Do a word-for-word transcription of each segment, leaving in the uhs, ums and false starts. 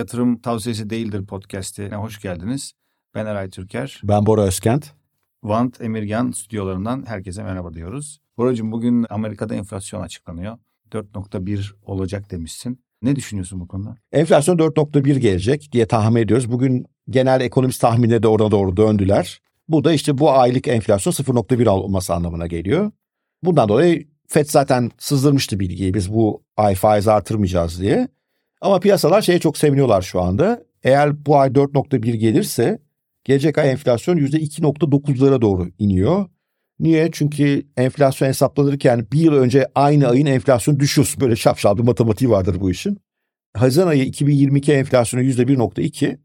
Yatırım Tavsiyesi Değildir podcast'ine hoş geldiniz. Ben Eray Türker. Ben Bora Özkent. Vant Emirgan stüdyolarından herkese merhaba diyoruz. Boracığım, bugün Amerika'da enflasyon açıklanıyor. dört nokta bir olacak demişsin. Ne düşünüyorsun bu konuda? Enflasyon dört nokta bir gelecek diye tahmin ediyoruz. Bugün genel ekonomist tahminleri de orada doğru döndüler. Bu da işte bu aylık enflasyon sıfır nokta bir olması anlamına geliyor. Bundan dolayı FED zaten sızdırmıştı bilgiyi, biz bu ay faiz artırmayacağız diye. Ama piyasalar şeye çok seviniyorlar şu anda. Eğer bu ay dört nokta bir gelirse gelecek ay enflasyon yüzde iki nokta dokuzlara doğru iniyor. Niye? Çünkü enflasyon hesaplanırken bir yıl önce aynı ayın enflasyonu düşüyorsun. Böyle şapşal bir matematiği vardır bu işin. Haziran ayı iki bin yirmi iki enflasyonu yüzde bir nokta iki.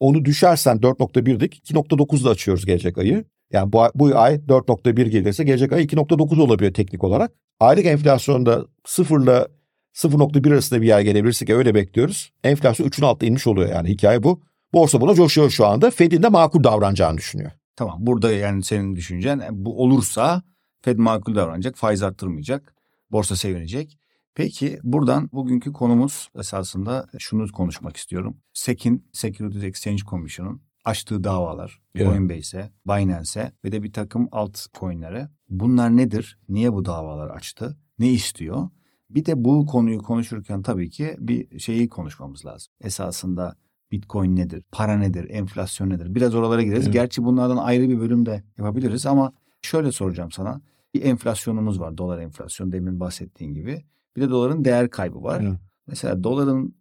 Onu düşersen dört nokta birdik iki nokta dokuzla açıyoruz gelecek ayı. Yani bu ay, bu ay dört nokta bir gelirse gelecek ay iki nokta dokuz olabiliyor teknik olarak. Aylık enflasyonda sıfır ile sıfır nokta bir arasında bir yer gelebilirsek öyle bekliyoruz. Enflasyon üçün altına inmiş oluyor, yani hikaye bu. Borsa buna coşuyor şu anda. Fed'in de makul davranacağını düşünüyor. Tamam, burada yani senin düşüncen bu olursa Fed makul davranacak, faiz arttırmayacak, borsa sevinecek. Peki buradan bugünkü konumuz esasında şunu konuşmak istiyorum. S E C'in, Securities Exchange Commission'ın açtığı davalar, evet. Coinbase'e, Binance'e ve de bir takım altcoin'lere. Bunlar nedir? Niye bu davalar açtı? Ne istiyor? Bir de bu konuyu konuşurken tabii ki bir şeyi konuşmamız lazım. Esasında Bitcoin nedir? Para nedir? Enflasyon nedir? Biraz oralara gireriz. Evet. Gerçi bunlardan ayrı bir bölüm de yapabiliriz ama şöyle soracağım sana. Bir enflasyonumuz var. Dolar enflasyonu, demin bahsettiğin gibi. Bir de doların değer kaybı var. Evet. Mesela doların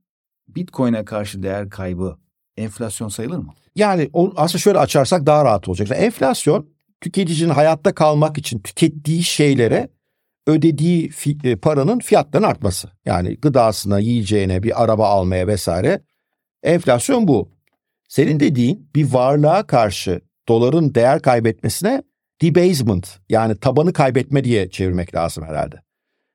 Bitcoin'e karşı değer kaybı enflasyon sayılır mı? Yani aslında şöyle açarsak daha rahat olacak. Yani enflasyon, tüketicinin hayatta kalmak için tükettiği şeylere ödediği fi- paranın fiyatlarının artması. Yani gıdasına, yiyeceğine, bir araba almaya vesaire. Enflasyon bu. Senin dediğin bir varlığa karşı doların değer kaybetmesine debasement, yani tabanı kaybetme diye çevirmek lazım herhalde.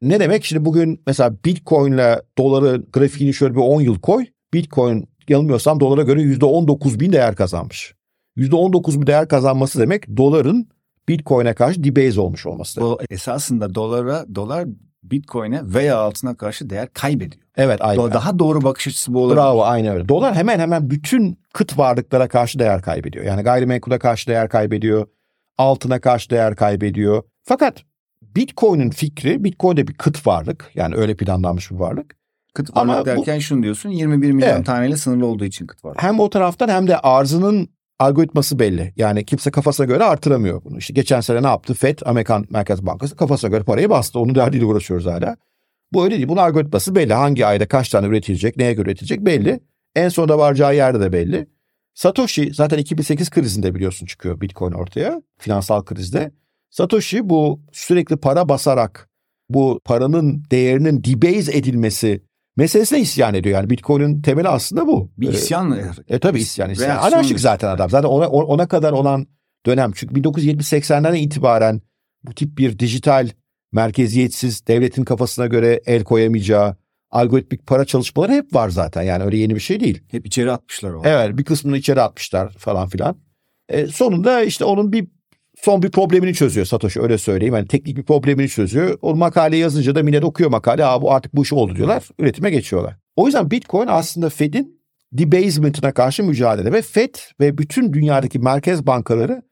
Ne demek? Şimdi bugün mesela Bitcoin'le doları grafiğini şöyle bir on yıl koy. Bitcoin yanılmıyorsam dolara göre yüzde on dokuz bin değer kazanmış. yüzde on dokuz bin değer kazanması demek doların Bitcoin'e karşı debase olmuş olması. O esasında dolara, dolar Bitcoin'e veya altına karşı değer kaybediyor. Evet, aynen. Daha doğru bakış açısı bu olabilir. Bravo, aynen öyle. Dolar hemen hemen bütün kıt varlıklara karşı değer kaybediyor. Yani gayrimenkule karşı değer kaybediyor, altına karşı değer kaybediyor. Fakat Bitcoin'in fikri, Bitcoin de bir kıt varlık. Yani öyle planlanmış bir varlık. Kıt varlık ama derken bu, şunu diyorsun, yirmi bir milyon evet, taneyle sınırlı olduğu için kıt varlık. Hem o taraftan hem de arzının algoritması belli. Yani kimse kafasına göre artıramıyor bunu. İşte geçen sene ne yaptı? FED, Amerikan Merkez Bankası kafasına göre parayı bastı. Onun derdiyle uğraşıyoruz hala. Bu öyle değil. Bunun algoritması belli. Hangi ayda kaç tane üretilecek, neye göre üretilecek belli. En sonunda varacağı yerde de belli. Satoshi zaten iki bin sekiz krizinde biliyorsun çıkıyor Bitcoin ortaya. Finansal krizde. Satoshi bu sürekli para basarak bu paranın değerinin debase edilmesi meselesine isyan ediyor. Yani Bitcoin'in temeli aslında bu. Bir isyan. E, e tabii isyan. isyan. Anarşik zaten adam. Zaten ona, ona kadar olan dönem. Çünkü bin dokuz yüz yetmiş seksenlerden itibaren bu tip bir dijital merkeziyetsiz, devletin kafasına göre el koyamayacağı algoritmik para çalışmaları hep var zaten. Yani öyle yeni bir şey değil. Hep içeri atmışlar o. Evet, bir kısmını içeri atmışlar falan filan. E, sonunda işte onun bir son bir problemini çözüyor Satoshi, öyle söyleyeyim. Yani teknik bir problemini çözüyor. O makaleyi yazınca da millet okuyor makale. Aa, bu artık bu iş oldu diyorlar. Üretime geçiyorlar. O yüzden Bitcoin aslında Fed'in debasement'ına karşı mücadele ve Fed ve bütün dünyadaki merkez bankaları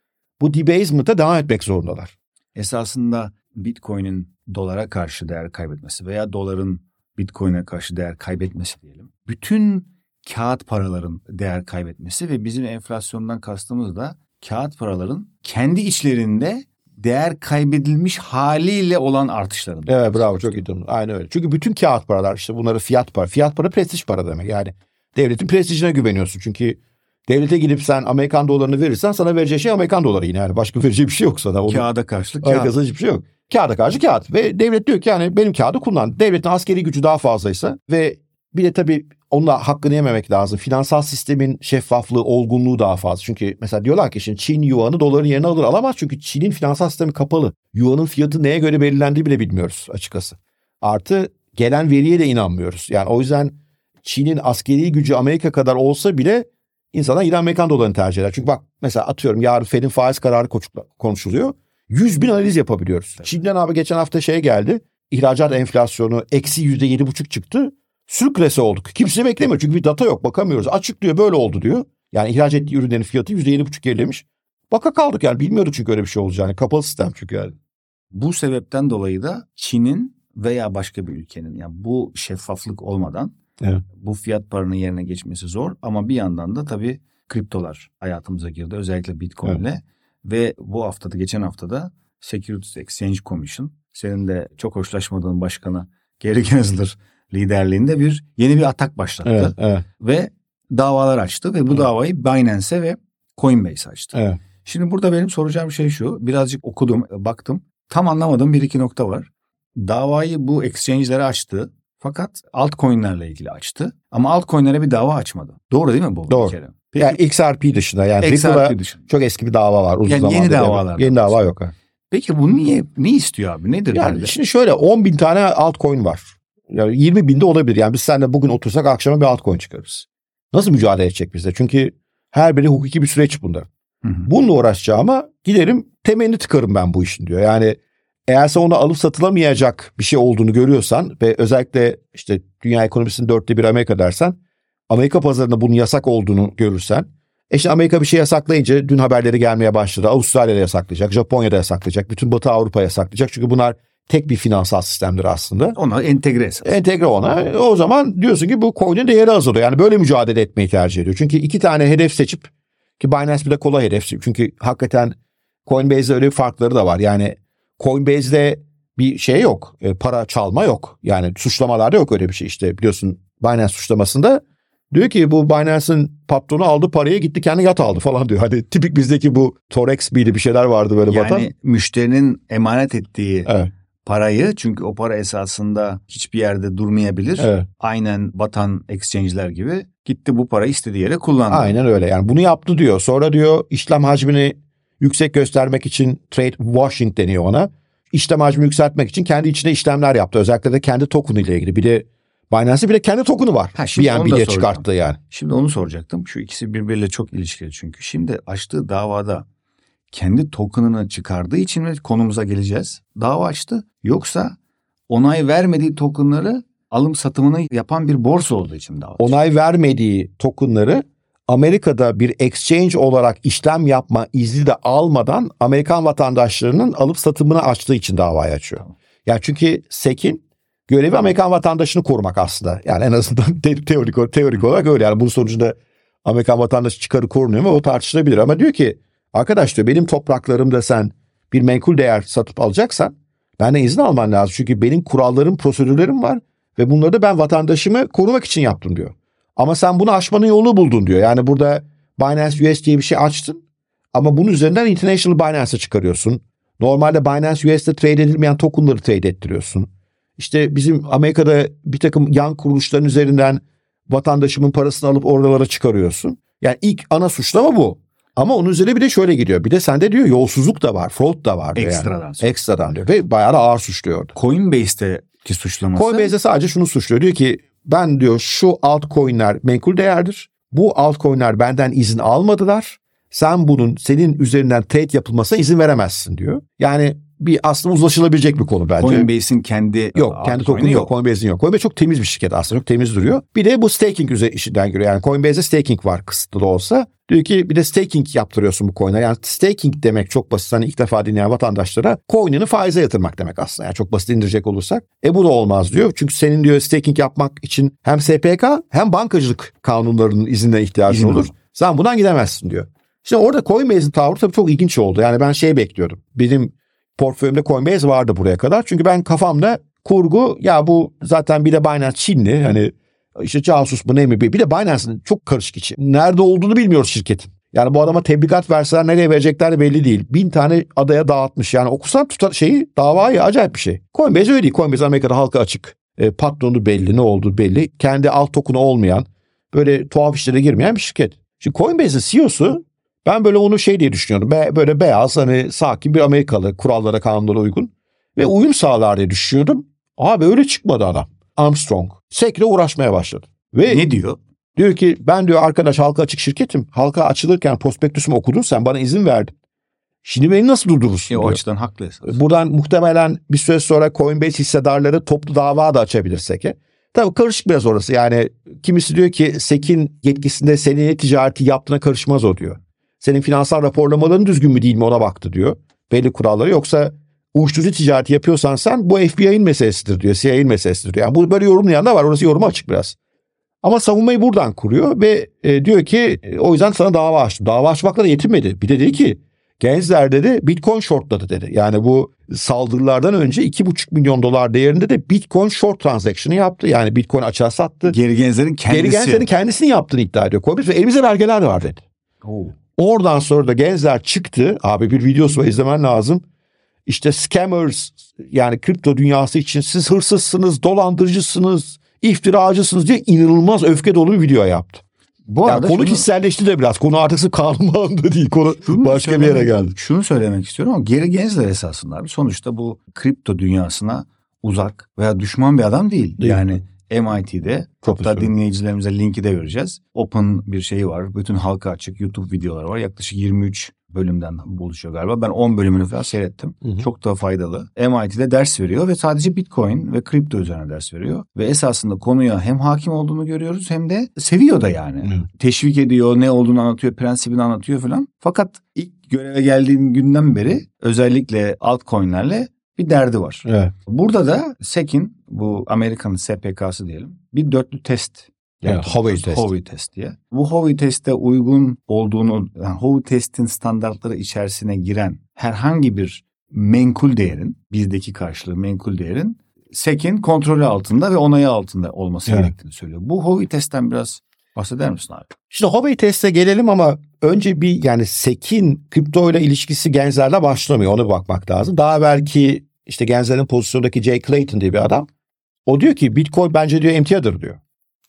bu debasement'a devam etmek zorundalar. Esasında Bitcoin'in dolara karşı değer kaybetmesi veya doların Bitcoin'e karşı değer kaybetmesi diyelim. Bütün kağıt paraların değer kaybetmesi ve bizim enflasyondan kastımız da kağıt paraların kendi içlerinde değer kaybedilmiş haliyle olan artışların. Evet, bravo, çok iyi durum. Aynen öyle. Çünkü bütün kağıt paralar işte bunları fiyat para. Fiyat para prestij para demek. Yani devletin prestijine güveniyorsun. Çünkü devlete gidip sen Amerikan dolarını verirsen sana vereceği şey Amerikan doları yine. Yani başka vereceği bir şey yok sana. Onun kağıda karşılık kağıt. Arkasında hiçbir şey yok. Kağıda karşı kağıt. Ve devlet diyor ki yani benim kağıdı kullan. Devletin askeri gücü daha fazlaysa ve bir de tabii onunla hakkını yememek lazım. Finansal sistemin şeffaflığı, olgunluğu daha fazla. Çünkü mesela diyorlar ki şimdi Çin yuanı doların yerine alır alamaz. Çünkü Çin'in finansal sistemi kapalı. Yuanın fiyatı neye göre belirlendiği bile bilmiyoruz açıkçası. Artı gelen veriye de inanmıyoruz. Yani o yüzden Çin'in askeri gücü Amerika kadar olsa bile insanlar yine Amerikan dolarını tercih eder. Çünkü bak mesela atıyorum yarın Fed'in faiz kararı konuşuluyor. yüz bin analiz yapabiliyoruz. Çin'den abi geçen hafta şey geldi. İhracat enflasyonu eksi yüzde yedi buçuk çıktı. sürklesi olduk. Kimse beklemiyor çünkü bir data yok, bakamıyoruz. Açık diyor, böyle oldu diyor. Yani ihraç ettiği ürünlerin fiyatı yüzde yedi virgül beş gerilemiş. Baka kaldık yani, bilmiyorduk çünkü öyle bir şey olacağını. Kapalı sistem çünkü yani. Bu sebepten dolayı da Çin'in veya başka bir ülkenin, yani bu şeffaflık olmadan evet, bu fiyat paranın yerine geçmesi zor. Ama bir yandan da tabii kriptolar hayatımıza girdi, özellikle Bitcoin ile. Evet. Ve bu haftada, geçen haftada Securities Exchange Commission, senin de çok hoşlaşmadığın başkanı Gary Gensler liderliğinde bir yeni bir atak başlattı. Evet, evet. Ve davalar açtı ve bu evet, davayı Binance'e ve Coinbase açtı. Evet. Şimdi burada benim soracağım şey şu. Birazcık okudum, baktım. Tam anlamadığım bir iki nokta var. Davayı bu exchange'lere açtı. Fakat altcoin'lerle ilgili açtı. Ama altcoin'lere bir dava açmadı. Doğru değil mi bu? Doğru. Peki, yani X R P dışında. Yani X R P dışında. Çok eski bir dava var. Uzun yani yeni davalar. Yeni dava yok. Ha. Peki bunu niye, ne istiyor abi? Nedir? Yani şimdi şöyle, on bin tane altcoin var. Yani yirmi binde olabilir. Yani biz seninle bugün otursak akşama bir altcoin çıkarırız. Nasıl mücadele edecek bizde? Çünkü her biri hukuki bir süreç bunda. Hı hı. Bununla uğraşacağıma giderim temelini tıkarım ben bu işin diyor. Yani eğer sen onu alıp satılamayacak bir şey olduğunu görüyorsan ve özellikle işte dünya ekonomisinin dörtte bir Amerika dersen, Amerika pazarında bunun yasak olduğunu görürsen, e işte Amerika bir şey yasaklayınca dün haberleri gelmeye başladı. Avustralya'da yasaklayacak, Japonya'da yasaklayacak, bütün Batı Avrupa yasaklayacak. Çünkü bunlar tek bir finansal sistemdir aslında. Ona entegre esas. Entegre ona. O zaman diyorsun ki bu coin'in değeri azalıyor. Yani böyle mücadele etmeyi tercih ediyor. Çünkü iki tane hedef seçip, ki Binance bir de kolay hedef seçip. Çünkü hakikaten Coinbase'de öyle bir farkları da var. Yani Coinbase'de bir şey yok. Para çalma yok. Yani suçlamalarda yok öyle bir şey. İşte biliyorsun Binance suçlamasında diyor ki bu Binance'ın patronu aldı parayı, gitti kendi yat aldı falan diyor. Hani tipik bizdeki bu Torex bili bir şeyler vardı böyle vatan. Yani batan, müşterinin emanet ettiği evet, parayı, çünkü o para esasında hiçbir yerde durmayabilir. Evet. Aynen batan exchange'ler gibi gitti bu parayı istediği yere kullandı. Aynen öyle yani, bunu yaptı diyor. Sonra diyor işlem hacmini yüksek göstermek için trade washing deniyor ona. İşlem hacmini yükseltmek için kendi içine işlemler yaptı. Özellikle de kendi token'ı ile ilgili. Bir de Binance'ın bile kendi token'u var. Ha, B N B'ye çıkarttı yani. Şimdi onu soracaktım. Şu ikisi birbiriyle çok ilişkili çünkü. Şimdi açtığı davada kendi token'ını çıkardığı için mi, konumuza geleceğiz, dava açtı? Yoksa onay vermediği token'ları alım satımını yapan bir borsa olduğu için dava açtı. Onay vermediği token'ları Amerika'da bir exchange olarak işlem yapma izni de almadan Amerikan vatandaşlarının alıp satımını açtığı için davayı açıyor. Tamam. Yani çünkü S E C'in görevi Amerikan vatandaşını korumak aslında. Yani en azından te- teorik, teorik olarak öyle. Yani bunun sonucunda Amerikan vatandaşı çıkarı korunuyor mu, o tartışılabilir. Ama diyor ki arkadaş diyor, benim topraklarımda sen bir menkul değer satıp alacaksan benden izin alman lazım. Çünkü benim kurallarım, prosedürlerim var ve bunları da ben vatandaşımı korumak için yaptım diyor. Ama sen bunu aşmanın yolunu buldun diyor. Yani burada Binance U S diye bir şey açtın ama bunun üzerinden International Binance'a çıkarıyorsun. Normalde Binance U S'de trade edilmeyen tokenları trade ettiriyorsun. İşte bizim Amerika'da bir takım yan kuruluşların üzerinden vatandaşımın parasını alıp oralara çıkarıyorsun. Yani ilk ana suçlama bu. Ama onun üzerine bir de şöyle gidiyor. Bir de sende diyor yolsuzluk da var, fraud da var diyor. Ekstradan. Yani. Ekstradan diyor ve bayağı da ağır suçluyordu. Coinbase'deki suçlaması. Coinbase'de sadece şunu suçluyor. Diyor ki ben diyor şu altcoin'ler menkul değerdir. Bu altcoin'ler benden izin almadılar. Sen bunun senin üzerinden trade yapılmasına izin veremezsin diyor. Yani bir aslında uzlaşılabilecek bir konu bence. Coinbase'in kendi yok, kendi token'ı yok. Coinbase'in yok. Coinbase çok temiz bir şirket aslında. Çok temiz duruyor. Bir de bu staking işinden giriyor. Yani Coinbase'de staking var kısıtlı da olsa. Diyor ki bir de staking yaptırıyorsun bu coin'e. Yani staking demek çok basit. Hani ilk defa dinleyen vatandaşlara coin'ini faize yatırmak demek aslında. Yani çok basit indirecek olursak. E bu da olmaz diyor. Çünkü senin diyor staking yapmak için hem S P K hem bankacılık kanunlarının iznine ihtiyacın İzin olur. olur. Sen bundan gidemezsin diyor. Şimdi orada Coinbase'in tavrı tabii çok ilginç oldu. Yani ben şey bekliyordum. Benim portföyümde Coinbase vardı buraya kadar. Çünkü ben kafamda kurgu, ya bu zaten bir de Binance Çinli. Hani işte casus bu ne mi? Bir de Binance'ın çok karışık içi. Nerede olduğunu bilmiyoruz şirketin. Yani bu adama tebligat verseler nereye verecekler de belli değil. Bin tane adaya dağıtmış. Yani okusan tutar şeyi, davayı, acayip bir şey. Coinbase öyle değil. Coinbase Amerika'da halka açık. E, patronu belli, ne olduğu belli. Kendi alt token'u olmayan, böyle tuhaf işlere girmeyen bir şirket. Şimdi Coinbase'in C E O'su, ben böyle onu şey diye düşünüyordum. Be, böyle beyaz, hani sakin bir Amerikalı, kurallara, kanunlara uygun ve uyum sağlar diye düşünüyordum. Abi öyle çıkmadı adam. Armstrong S E C'le uğraşmaya başladı. Ve ne diyor? Diyor ki ben diyor arkadaş halka açık şirketim. Halka açılırken prospektüsümü okudun sen, bana izin verdin. Şimdi beni nasıl durdurursun? E, o açıdan haklısın. Buradan muhtemelen bir süre sonra Coinbase hissedarları toplu dava da açabilir S E C'e. Tabii karışık biraz orası. Yani kimisi diyor ki S E C'in yetkisinde senin ticareti yaptığına karışmaz o diyor. Senin finansal raporlamaların düzgün mü değil mi ona baktı diyor. Belli kuralları, yoksa uyuşturucu ticareti yapıyorsan sen bu F B I'nin meselesidir diyor. C I A'nin meselesidir diyor. Yani bu böyle yorumlayan da var. Orası yoruma açık biraz. Ama savunmayı buradan kuruyor ve e, diyor ki o yüzden sana dava açtım. Dava açmakla da yetinmedi. Bir de dedi ki Gensler dedi Bitcoin shortladı dedi. Yani bu saldırılardan önce iki buçuk milyon dolar değerinde de Bitcoin short transaction'ı yaptı. Yani Bitcoin açığa sattı. Gary Gensler'in kendisi. Gary Gensler'in kendisini yaptığını iddia ediyor Coinbase ve elimizde belgeler var dedi. Oo. Oradan sonra da Gensler çıktı. Abi bir videosu var, izlemen lazım. İşte scammers, yani kripto dünyası için siz hırsızsınız, dolandırıcısınız, iftiracısınız diye inanılmaz öfke dolu bir video yaptı. Bu yani konu şunu... kişiselleşti de biraz. Konu artık kanun bağında değil. Konu şunu başka söylemek, bir yere geldi. Şunu söylemek istiyorum ama Gary Gensler esasında abi sonuçta bu kripto dünyasına uzak veya düşman bir adam değil. değil yani mi? M I T'de çok hatta istiyorum. Dinleyicilerimize linki de vereceğiz. Open bir şey var. Bütün halka açık YouTube videoları var. Yaklaşık yirmi üç bölümden oluşuyor galiba. Ben on bölümünü falan seyrettim. Hı hı. Çok da faydalı. M I T'de ders veriyor ve sadece Bitcoin ve kripto üzerine ders veriyor. Ve esasında konuya hem hakim olduğunu görüyoruz hem de seviyor da yani. Hı. Teşvik ediyor, ne olduğunu anlatıyor, prensibini anlatıyor falan. Fakat ilk göreve geldiğim günden beri özellikle altcoin'lerle bir derdi var. Evet. Burada da S E C'in, bu Amerika'nın S P K'sı diyelim, bir dörtlü test. Yani Howey Test. Howey Test diye. Bu Howey Test'e uygun olduğunu, yani Howey Test'in standartları içerisine giren herhangi bir menkul değerin, bizdeki karşılığı menkul değerin S E C'in kontrolü altında ve onayı altında olması evet. gerektiğini söylüyor. Bu Howey Test'ten biraz bahseder misin abi? Şimdi Howey Test'e gelelim ama önce bir yani S E C'in kripto ile ilişkisi Gensler'le başlamıyor. Ona bakmak lazım. Daha belki işte Gensler'in pozisyondaki Jay Clayton diye bir adam. O diyor ki Bitcoin bence diyor emtiadır diyor.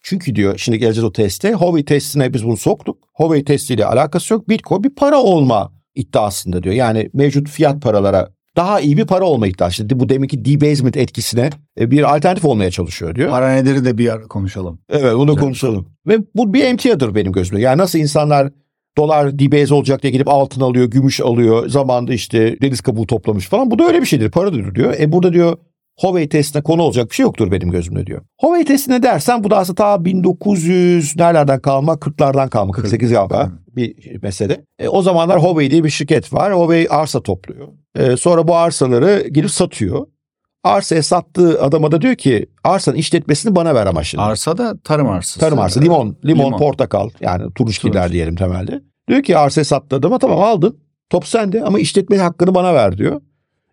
Çünkü diyor şimdi geleceğiz o teste. Howey testine biz bunu soktuk. Howey testiyle alakası yok. Bitcoin bir para olma iddiasında diyor. Yani mevcut fiyat paralara daha iyi bir para olma iddiası. Şimdi bu deminki debasement etkisine bir alternatif olmaya çalışıyor diyor. Para nedir de bir ara konuşalım. Evet bunu Güzel. konuşalım. Ve bu bir emtiadır benim gözümde. Yani nasıl insanlar dolar debase olacak diye gidip altın alıyor, gümüş alıyor. Zamanında işte deniz kabuğu toplamış falan. Bu da öyle bir şeydir. Paradır diyor. E burada diyor. Howey testine konu olacak bir şey yoktur benim gözümde diyor. Howey testine dersen bu da aslında ta bin dokuz yüz nerelerden kalma, kırklardan kalma, kırk sekiz galiba bir mesele. E, o zamanlar Howey diye bir şirket var. Howey arsa topluyor. E, sonra bu arsaları gelip satıyor. Arsaya sattığı adama da diyor ki arsanın işletmesini bana ver ama şimdi. Arsa da tarım arsası. Tarım arsa, limon, limon, limon. portakal yani turunçgiller diyelim temelde. Diyor ki arsaya sattı adama tamam aldın, top sende ama işletme hakkını bana ver diyor.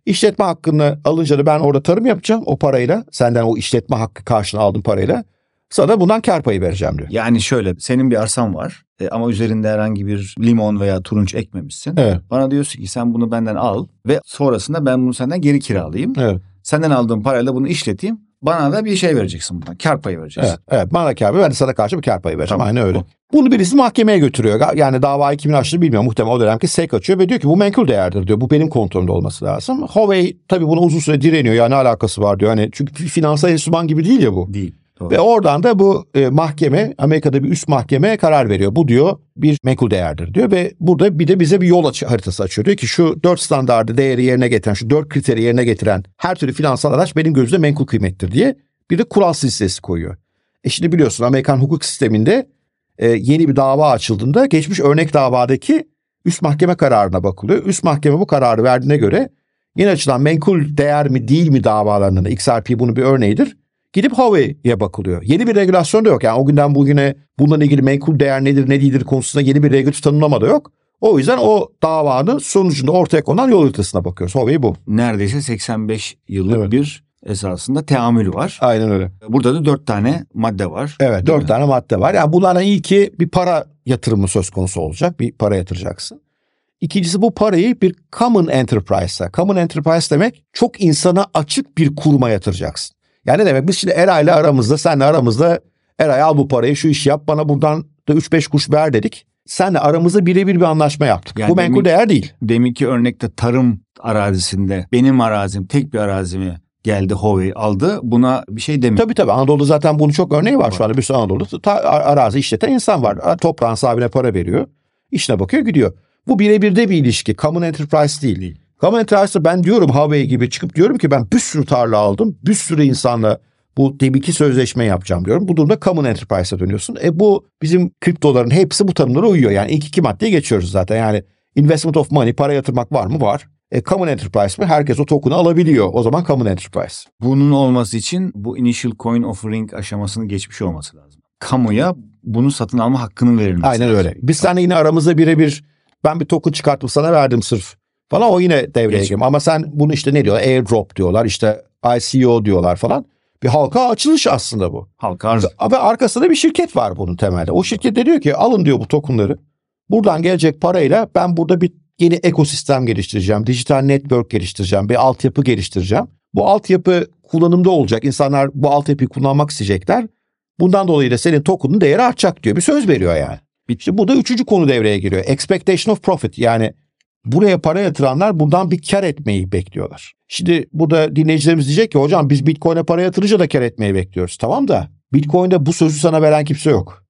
İşletme hakkını alınca da ben orada tarım yapacağım o parayla. Senden o işletme hakkı karşına aldığım parayla. Sana bundan kar payı vereceğim diyor. Yani şöyle senin bir arsan var e, ama üzerinde herhangi bir limon veya turunç ekmemişsin. Evet. Bana diyorsun ki sen bunu benden al ve sonrasında ben bunu senden geri kiralayayım. Evet. Senden aldığım parayla bunu işleteyim. Bana da bir şey vereceksin bundan. Kar payı vereceksin. Evet, evet bana da kar payı. Ben de sana karşı bir kar payı vereceğim. Tamam. Aynı öyle. Bunu birisi mahkemeye götürüyor. Yani davayı kimin açtığını bilmiyorum. Muhtemelen o dönemki S E C açıyor ve diyor ki bu menkul değerdir diyor. Bu benim kontrolümde olması lazım. Howey tabii buna uzun süre direniyor. Ya ne alakası var diyor. Hani çünkü finansal enstrüman gibi değil ya bu. Değil. Doğru. Ve oradan da bu e, mahkeme Amerika'da bir üst mahkeme karar veriyor. Bu diyor bir menkul değerdir diyor ve burada bir de bize bir yol aç- haritası açıyor. Diyor ki şu dört standardı değeri yerine getiren, şu dört kriteri yerine getiren her türlü finansal araç benim gözümde menkul kıymettir diye bir de kural listesi koyuyor. E şimdi biliyorsun Amerikan hukuk sisteminde e, yeni bir dava açıldığında geçmiş örnek davadaki üst mahkeme kararına bakılıyor. Üst mahkeme bu kararı verdiğine göre yeni açılan menkul değer mi değil mi davalarının X R P bunun bir örneğidir. Gidip Howey'ye bakılıyor. Yeni bir regülasyon da yok. Yani o günden bugüne bununla ilgili menkul değer nedir ne değildir konusunda yeni bir regülasyon tanımlama da yok. O yüzden o davanın sonucunda ortaya konan yol haritasına bakıyoruz. Howey bu. Neredeyse seksen beş yıllık evet. bir esasında teamül var. Aynen öyle. Burada da dört tane madde var. Evet dört mi? tane madde var. Yani bunların ilki bir para yatırımı söz konusu olacak. Bir para yatıracaksın. İkincisi bu parayı bir common enterprise'a. Common enterprise demek çok insana açık bir kuruma yatıracaksın. Yani ne demek biz şimdi Eray'la aramızda senle aramızda Eray al bu parayı şu işi yap bana buradan da üç beş kuruş ver dedik. Senle aramızda birebir bir anlaşma yaptık. Yani bu menkul demin, değer değil. Deminki örnekte tarım arazisinde benim arazim tek bir arazimi geldi Howey aldı buna bir şey demiyor. Tabii tabii Anadolu'da zaten bunun çok örneği var şu anda bir sürü Anadolu'da ta, arazi işleten insan var. Toprağın sahibine para veriyor işine bakıyor gidiyor. Bu birebir de bir ilişki common enterprise değil. değil. Common enterprise'da ben diyorum Howey gibi çıkıp diyorum ki ben bir sürü tarla aldım. Bir sürü insanla bu deminki sözleşme yapacağım diyorum. Bu durumda Common Enterprise'a dönüyorsun. E bu bizim kriptoların hepsi bu tanımlara uyuyor. Yani ilk iki maddeye geçiyoruz zaten. Yani investment of money, para yatırmak var mı? Var. E, Common Enterprise mi? Herkes o token'ı alabiliyor. O zaman Common Enterprise. Bunun olması için bu initial coin offering aşamasını geçmiş olması lazım. Kamuya bunu satın alma hakkını verilmesi Aynen lazım. Öyle. Biz seninle yine aramızda birebir ben bir token çıkarttım sana verdim sırf falan, o yine devreye girmiyor. Ama sen bunu işte ne diyorlar? Airdrop diyorlar, işte I C O diyorlar falan. Bir halka açılış aslında bu. Halka arz. Ve arkasında bir şirket var bunun temelde. O şirket de diyor ki alın diyor bu tokenları. Buradan gelecek parayla ben burada bir yeni ekosistem geliştireceğim. Dijital network geliştireceğim. Bir altyapı geliştireceğim. Bu altyapı kullanımda olacak. İnsanlar bu altyapıyı kullanmak isteyecekler. Bundan dolayı da senin token'ın değeri artacak diyor. Bir söz veriyor yani. İşte bu da üçüncü konu devreye giriyor. Expectation of profit, yani buraya para yatıranlar bundan bir kar etmeyi bekliyorlar. Şimdi burada dinleyicilerimiz diyecek ki hocam biz Bitcoin'e para yatırınca da kar etmeyi bekliyoruz. Tamam da Bitcoin'de bu sözü sana veren kimse yok.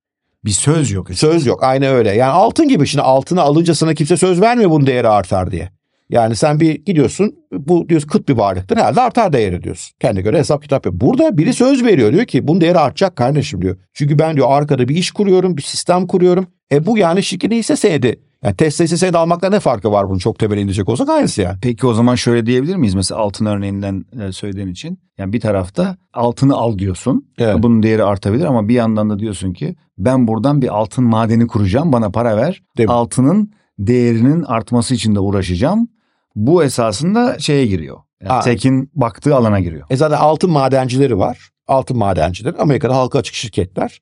Bir söz yok. Işte. Söz yok, aynı öyle. Yani altın gibi, şimdi altını alınca sana kimse söz vermiyor bunun değeri artar diye. Yani sen bir gidiyorsun, bu diyorsun kıt bir varlıktır, herhalde artar değeri diyorsun. Kendi göre hesap kitap yapıyor. Burada biri söz veriyor, diyor ki bunun değeri artacak kardeşim diyor. Çünkü ben diyor arkada bir iş kuruyorum, bir sistem kuruyorum. E bu yani şirketi hisseseydi. Yani Tesla hissesini almakla ne farkı var bunun, çok tebele indirecek olsak aynısı yani. Peki o zaman şöyle diyebilir miyiz mesela altın örneğinden söylediğin için? Yani bir tarafta altını al diyorsun. Evet. Bunun değeri artabilir ama bir yandan da diyorsun ki ben buradan bir altın madeni kuracağım, bana para ver. Değil mi? Altının değerinin artması için de uğraşacağım. Bu esasında şeye giriyor. Yani tekin baktığı alana giriyor. E zaten altın madencileri var. Altın madencileri Amerika'da halka açık şirketler.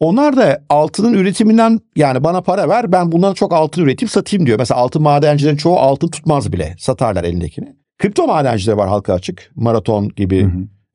Onlar da altının üretiminden, yani bana para ver ben bundan çok altın üreteyim satayım diyor. Mesela altın madencilerin çoğu altın tutmaz bile, satarlar elindekini. Kripto madencileri var halka açık. Marathon gibi, hı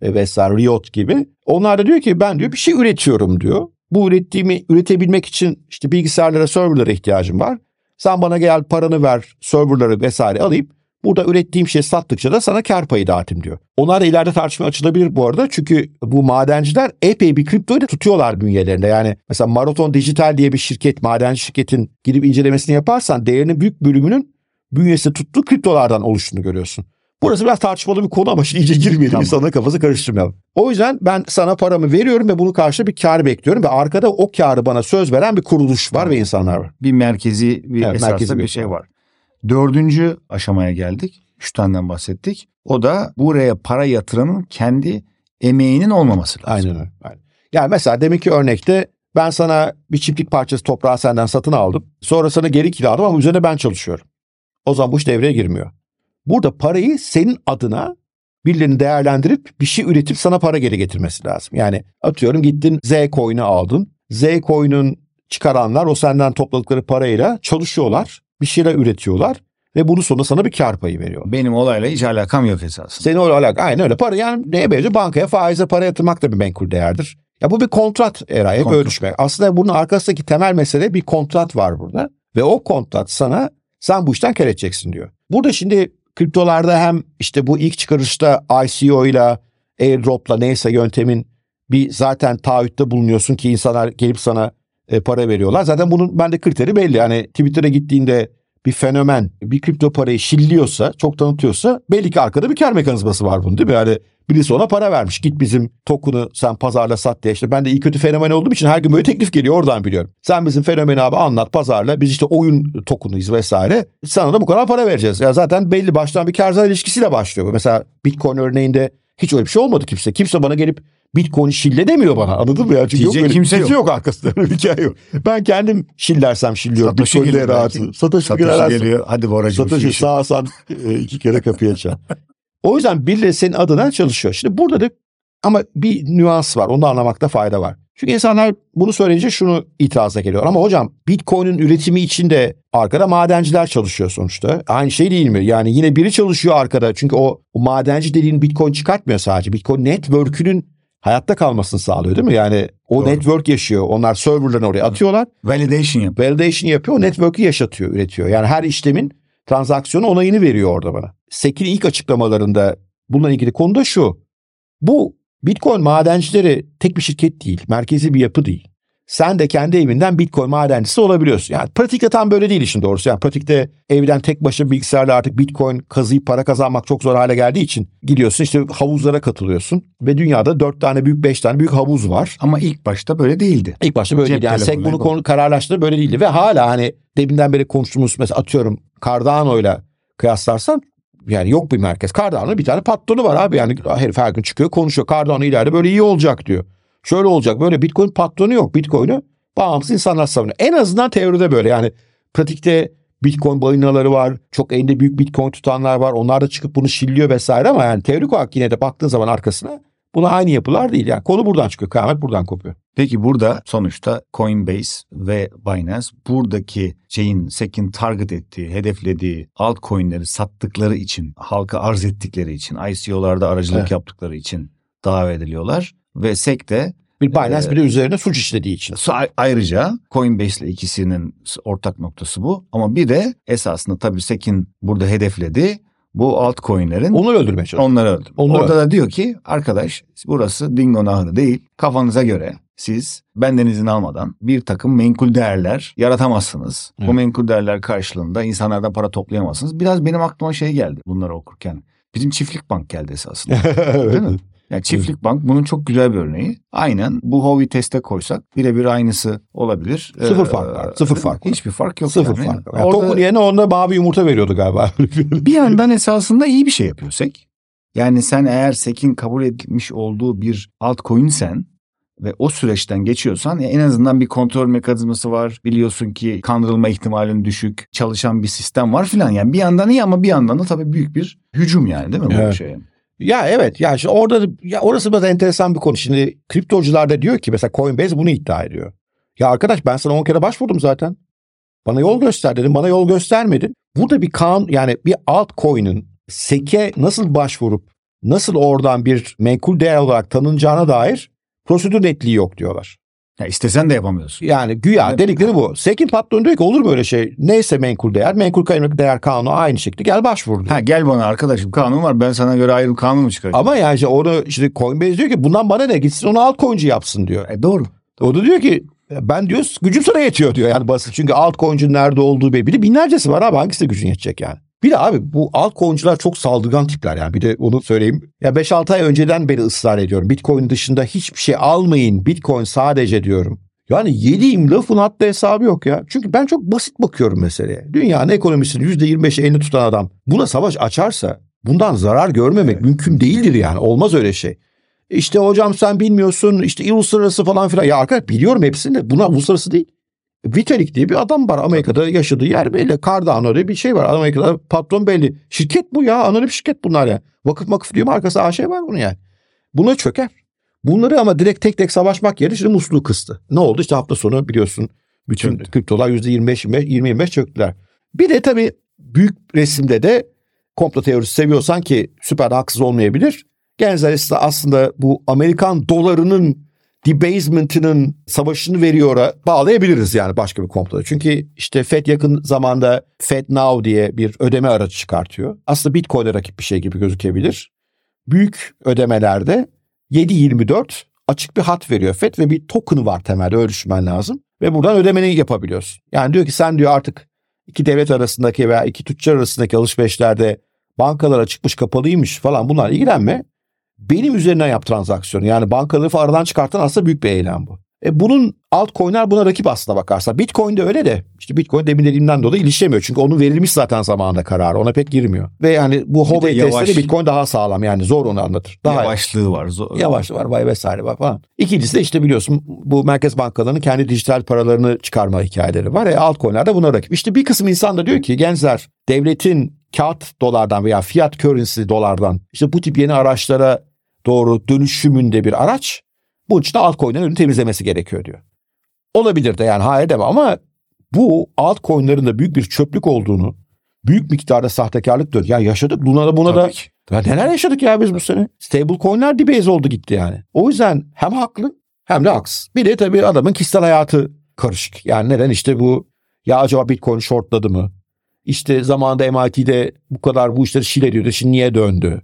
hı, vesaire, Riot gibi. Onlar da diyor ki ben diyor bir şey üretiyorum diyor. Bu ürettiğimi üretebilmek için işte bilgisayarlara, serverlara ihtiyacım var. Sen bana gel paranı ver, serverları vesaire alayım. Burada ürettiğim şey sattıkça da sana kar payı dağıtayım diyor. Onlar da ileride tartışma açılabilir bu arada. Çünkü bu madenciler epey bir kriptoyu da tutuyorlar bünyelerinde. Yani mesela Marathon Dijital diye bir şirket, madenci şirketin gidip incelemesini yaparsan değerinin büyük bölümünün bünyesi tuttuğu kriptolardan oluştuğunu görüyorsun. Burası biraz tartışmalı bir konu ama şimdi iyice girmeyelim. Tamam. İnsanların kafası karıştırmayalım. O yüzden ben sana paramı veriyorum ve bunun karşılığında bir kar bekliyorum. Ve arkada o karı bana söz veren bir kuruluş var, tamam, ve insanlar var. Bir merkezi, bir evet, esaslı merkezi bir, bir şey var. Dördüncü aşamaya geldik. Üç taneden bahsettik. O da buraya para yatıranın kendi emeğinin olmaması lazım. Aynen öyle. Yani mesela deminki örnekte ben sana bir çiftlik parçası toprağı senden satın aldım. Sonra sana geri kiraladım ama üzerine ben çalışıyorum. O zaman bu iş devreye girmiyor. Burada parayı senin adına birilerini değerlendirip bir şey üretip sana para geri getirmesi lazım. Yani atıyorum gittin Z coin'i aldın. Z coin'in çıkaranlar o senden topladıkları parayla çalışıyorlar. Bir şeyler üretiyorlar ve bunun sonunda sana bir kar payı veriyor. Benim olayla hiç alakam yok esasında. Senin olayla alakam, aynen öyle. Para yani neye benziyor? Bankaya, faize para yatırmak da bir menkul değerdir. Ya bu bir kontrat Eray, hep öyle düşmek. Aslında bunun arkasındaki temel mesele bir kontrat var burada. Ve o kontrat sana sen bu işten kar edeceksin diyor. Burada şimdi kriptolarda hem işte bu ilk çıkarışta I C O ile airdrop'la neyse yöntemin bir zaten taahhütte bulunuyorsun ki insanlar gelip sana para veriyorlar. Zaten bunun bende kriteri belli. Hani Twitter'a gittiğinde bir fenomen bir kripto parayı şilliyorsa, çok tanıtıyorsa belli ki arkada bir kar mekanizması var bunun, değil mi? Yani birisi ona para vermiş. Git bizim token'ı sen pazarla sat diye. İşte ben de iyi kötü fenomen olduğum için her gün böyle teklif geliyor. Oradan biliyorum. Sen bizim fenomeni abi anlat, pazarla. Biz işte oyun token'ıyız vesaire. Sana da bu kadar para vereceğiz. Ya zaten belli baştan bir kar zarar ilişkisiyle başlıyor. Mesela Bitcoin örneğinde hiç öyle bir şey olmadı kimse. Kimse bana gelip Bitcoin şille demiyor bana. Anladın mı ya? Çünkü yok, kimse, kimse yok, yok arkasında. Hikaye yok. Ben kendim şillersem şilliyorum. Satoshi geliyor. Rahatsın. Satoshi, Satoshi geliyor. Hadi Boracığım. Satoshi sağa sağa iki kere kapıyı açar. O yüzden birileri senin adına çalışıyor. Şimdi burada da ama bir nüans var. Onu anlamakta fayda var. Çünkü insanlar bunu söyleyince şunu itiraza geliyor. Ama hocam Bitcoin'in üretimi için de arkada madenciler çalışıyor sonuçta. Aynı şey değil mi? Yani yine biri çalışıyor arkada. Çünkü o, o madenci dediğin Bitcoin çıkartmıyor sadece. Bitcoin network'ünün hayatta kalmasını sağlıyor, değil mi? Yani o Doğru. network yaşıyor. Onlar serverlarını oraya atıyorlar. Validation yapıyor. Validation yapıyor. O network'ü yaşatıyor, üretiyor. Yani her işlemin transaksiyonu onayını veriyor orada bana. S E C'in ilk açıklamalarında bununla ilgili konu da şu. Bu Bitcoin madencileri tek bir şirket değil. Merkezi bir yapı değil. sen de kendi evinden Bitcoin madencisi olabiliyorsun. Yani pratikte tam böyle değil işin doğrusu. Yani pratikte evden tek başına bilgisayarla artık Bitcoin kazıyıp para kazanmak çok zor hale geldiği için gidiyorsun işte havuzlara katılıyorsun ve dünyada dört tane büyük beş tane büyük havuz var. Ama ilk başta böyle değildi. İlk başta böyle Cep değildi. Yani S E C bunu konu, kararlaştırdı böyle değildi ve hala hani deminden beri konuştuğumuz mesela atıyorum Cardano'yla kıyaslarsan yani yok bir merkez. Cardano'nun bir tane patronu var abi yani herif her gün çıkıyor konuşuyor. Cardano ileride böyle iyi olacak diyor. Şöyle olacak böyle Bitcoin patronu yok. Bitcoin'i bağımsız insanlar savunuyor. En azından teoride böyle yani pratikte Bitcoin balinaları var. Çok elinde büyük Bitcoin tutanlar var. Onlar da çıkıp bunu şilliyor vesaire ama yani teorik olarak yine de baktığın zaman arkasına buna aynı yapılar değil. Yani konu buradan çıkıyor. Kıyamet buradan kopuyor. Peki burada sonuçta Coinbase ve Binance buradaki şeyin S E C'in target ettiği, hedeflediği altcoin'leri sattıkları için, halka arz ettikleri için, I C O'larda aracılık evet. yaptıkları için davet ediliyorlar. Ve S E C de bir Binance e, bir de üzerine suç işlediği için. Ayrıca Coinbase ile ikisinin ortak noktası bu. Ama bir de esasında tabii S E C'in burada hedeflediği bu altcoin'lerin onları öldürmeye çalışıyor. Onları öldürme. Onları Orada öldürme. Da diyor ki arkadaş burası Dingo Nahırı değil. Kafanıza göre siz benden izin almadan bir takım menkul değerler yaratamazsınız. Evet. Bu menkul değerler karşılığında insanlardan para toplayamazsınız. Biraz benim aklıma şey geldi bunları okurken. Bizim Çiftlik Bank geldi esasında. Evet. Değil mi? Yani Çiftlik evet. Bank bunun çok güzel bir örneği. Aynen bu Howey Test'e koysak birebir aynısı olabilir. Sıfır fark var. Sıfır fark var. Hiçbir fark yok. Sıfır yani. fark var. Yani Tokun yerine onda mavi yumurta veriyordu galiba. Bir yandan esasında iyi bir şey yapıyorsak. Yani sen eğer S E C'in kabul edilmiş olduğu bir altcoin'sen ve o süreçten geçiyorsan en azından bir kontrol mekanizması var. Biliyorsun ki kandırılma ihtimalin düşük. Çalışan bir sistem var filan. Yani bir yandan iyi ama bir yandan da tabii büyük bir hücum yani değil mi evet. bu şeye? Ya evet ya şimdi orada ya orası biraz enteresan bir konu. Şimdi kriptocular da diyor ki mesela Coinbase bunu iddia ediyor. Ya arkadaş ben sana on kere başvurdum zaten. Bana yol göster dedim. Bana yol göstermedin. Burada bir kan yani bir altcoin'in S E C'e nasıl başvurup nasıl oradan bir menkul değer olarak tanınacağına dair prosedür netliği yok diyorlar. Ya istesen de yapamıyorsun. Yani güya evet. dedikleri bu. S E C'in patronu diyor ki olur böyle şey. Neyse menkul değer. Menkul kaynak değer kanunu aynı şekilde gel başvur diyor. Ha gel bana arkadaşım kanun var ben sana göre ayrı kanun mu çıkaracağım? Ama yani işte onu işte Coinbase diyor ki bundan bana ne gitsin onu altcoin'cu yapsın diyor. E doğru. O da diyor ki ben diyor gücüm sana yetiyor diyor. Yani basit çünkü altcoin'cunun nerede olduğu belli. Binlercesi var abi hangisi gücün yetecek yani. Bir de abi bu altcoin'cular çok saldırgan tipler yani bir de onu söyleyeyim. Ya beş altı ay önceden beri ısrar ediyorum. Bitcoin dışında hiçbir şey almayın. Bitcoin sadece diyorum. Yani yediğim lafın hatta hesabı yok ya. Çünkü ben çok basit bakıyorum meseleye. Dünyanın ekonomisini yüzde yirmi beşi elini tutan adam buna savaş açarsa bundan zarar görmemek evet. mümkün değildir yani. Olmaz öyle şey. İşte hocam sen bilmiyorsun işte uluslararası falan filan. Ya arkadaş biliyorum hepsini de buna uluslararası değil. Vitalik diye bir adam var Amerika'da yaşadığı yer belli. Cardano diye bir şey var Amerika'da patron belli. Şirket bu ya anonim şirket bunlar ya. Vakıf makıf diyor mu arkası A Ş var bunun yani. Buna çöker. Bunları ama direkt tek tek savaşmak yerine şimdi musluğu kıstı. Ne oldu işte hafta sonu biliyorsun bütün kriptolar yüzde yirmi beş yirmi yirmi beş çöktüler. Bir de tabii büyük resimde de komplo teorisi seviyorsan ki süper haksız olmayabilir. Gensler aslında bu Amerikan dolarının debasement'ının savaşını veriyor'a bağlayabiliriz yani başka bir komploda. Çünkü işte F E D yakın zamanda F E D Now diye bir ödeme aracı çıkartıyor. Aslında Bitcoin'e rakip bir şey gibi gözükebilir. Büyük ödemelerde yedi yirmi dört açık bir hat veriyor F E D ve bir token'ı var temelde öyle düşünmen lazım. Ve buradan ödemeni yapabiliyorsun. Yani diyor ki sen diyor artık iki devlet arasındaki veya iki tüccar arasındaki alışverişlerde bankalar açıkmış kapalıymış falan bunlar ilgilenme. Benim üzerinden yap transaksiyonu. Yani bankaları aradan çıkartan aslında büyük bir eylem bu. E bunun altcoin'ler buna rakip aslına bakarsa. Bitcoin de öyle de. İşte Bitcoin demin dediğimden dolayı ilişemiyor. Çünkü onun verilmiş zaten zamanında kararı. Ona pek girmiyor. Ve yani bu Howey testleri Bitcoin daha sağlam. Yani zor onu anlatır. Daha yavaşlığı yani. Var. Zor. Yavaşlığı var. Vay vesaire var falan. İkincisi de işte biliyorsun bu merkez bankalarının kendi dijital paralarını çıkarma hikayeleri var. E altcoin'ler de buna rakip. İşte bir kısım insan da diyor ki gençler devletin kağıt dolardan veya fiyat currency dolardan işte bu tip yeni araçlara doğru dönüşümünde bir araç. Bunun için de altcoin'lerin önünü temizlemesi gerekiyor diyor. Olabilir de yani hayır deme ama bu altcoin'lerin de büyük bir çöplük olduğunu, büyük miktarda sahtekarlık dönüyor. Ya yaşadık buna da buna da. Ya neler yaşadık ya biz bu sene? Stablecoin'ler debase oldu gitti yani. O yüzden hem haklı hem de haksız. Bir de tabii adamın kişisel hayatı karışık. Yani neden işte bu ya acaba Bitcoin shortladı mı? İşte zamanında M I T'de bu kadar bu işleri şile ediyordu. Şimdi niye döndü?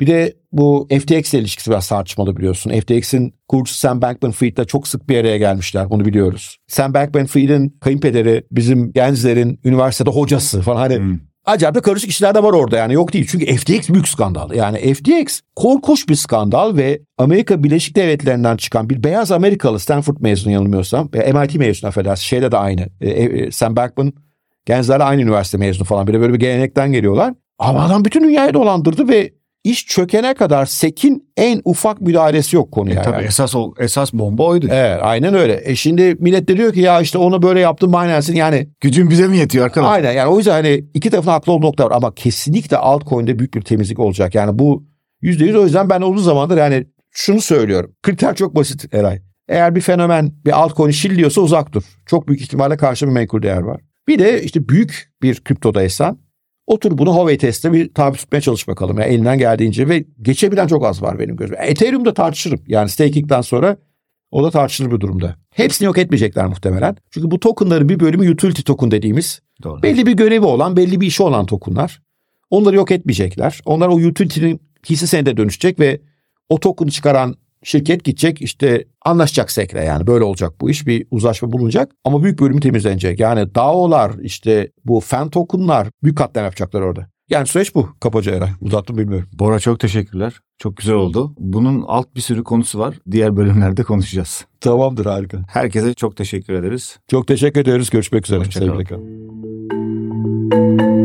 Bir de bu F T X ile ilişkisi biraz tartışmalı biliyorsun. F T X'in kurucusu Sam Bankman-Fried'le çok sık bir araya gelmişler. Bunu biliyoruz. Sam Bankman-Fried'in kayınpederi bizim gençlerin üniversitede hocası falan. Hani hmm. acayip de karışık işler de var orada yani, yok değil. Çünkü F T X büyük skandal. Yani F T X korkunç bir skandal ve Amerika Birleşik Devletleri'nden çıkan bir beyaz Amerikalı, Stanford mezunu yanılmıyorsam, M I T mezunu affedersin, şeyde de aynı. E, e, Sam Bankman gençlerle aynı üniversite mezunu falan. Böyle böyle bir gelenekten geliyorlar. Ama adam bütün dünyayı dolandırdı ve İş çökene kadar S E C'in en ufak müdahalesi yok konuya. E, tabii yani. esas, o, esas bomba oydu. Evet, aynen öyle. E şimdi millet de diyor ki ya işte ona böyle yaptım Binance'in yani. Gücün bize mi yetiyor arkadaş? Aynen yani, o yüzden hani iki tarafın haklı olduğu nokta var ama kesinlikle altcoin'de büyük bir temizlik olacak. Yani bu yüzde yüz, o yüzden ben uzun zamandır yani şunu söylüyorum. Kriter çok basit Eray. Eğer bir fenomen bir altcoin'i şilliyorsa uzak dur. Çok büyük ihtimalle karşı bir menkul değer var. Bir de işte büyük bir kriptodaysan otur bunu Howey Test'te bir tabi tutmaya çalış bakalım. Yani elinden geldiğince, ve geçebilen çok az var benim gözümde. Ethereum'da tartışırım. Yani staking'den sonra o da tartışılır bir durumda. Hepsini yok etmeyecekler muhtemelen. Çünkü bu tokenların bir bölümü utility token dediğimiz. Doğru. Belli bir görevi olan, belli bir işi olan tokenlar. Onları yok etmeyecekler. Onlar o utility'nin hisse senedine dönüşecek ve o token'ı çıkaran şirket gidecek işte anlaşacak S E C'le, yani böyle olacak bu iş, bir uzlaşma bulunacak ama büyük bölümü temizlenecek. Yani D A O'lar işte bu fan tokenlar büyük katliam yapacaklar orada. Yani süreç bu kapaca Eray. Uzattım bilmiyorum. Bora çok teşekkürler. Çok güzel oldu. Bunun alt bir sürü konusu var. Diğer bölümlerde konuşacağız. Tamamdır, harika. Herkese çok teşekkür ederiz. Çok teşekkür ederiz. Görüşmek üzere. Hoşçakalın.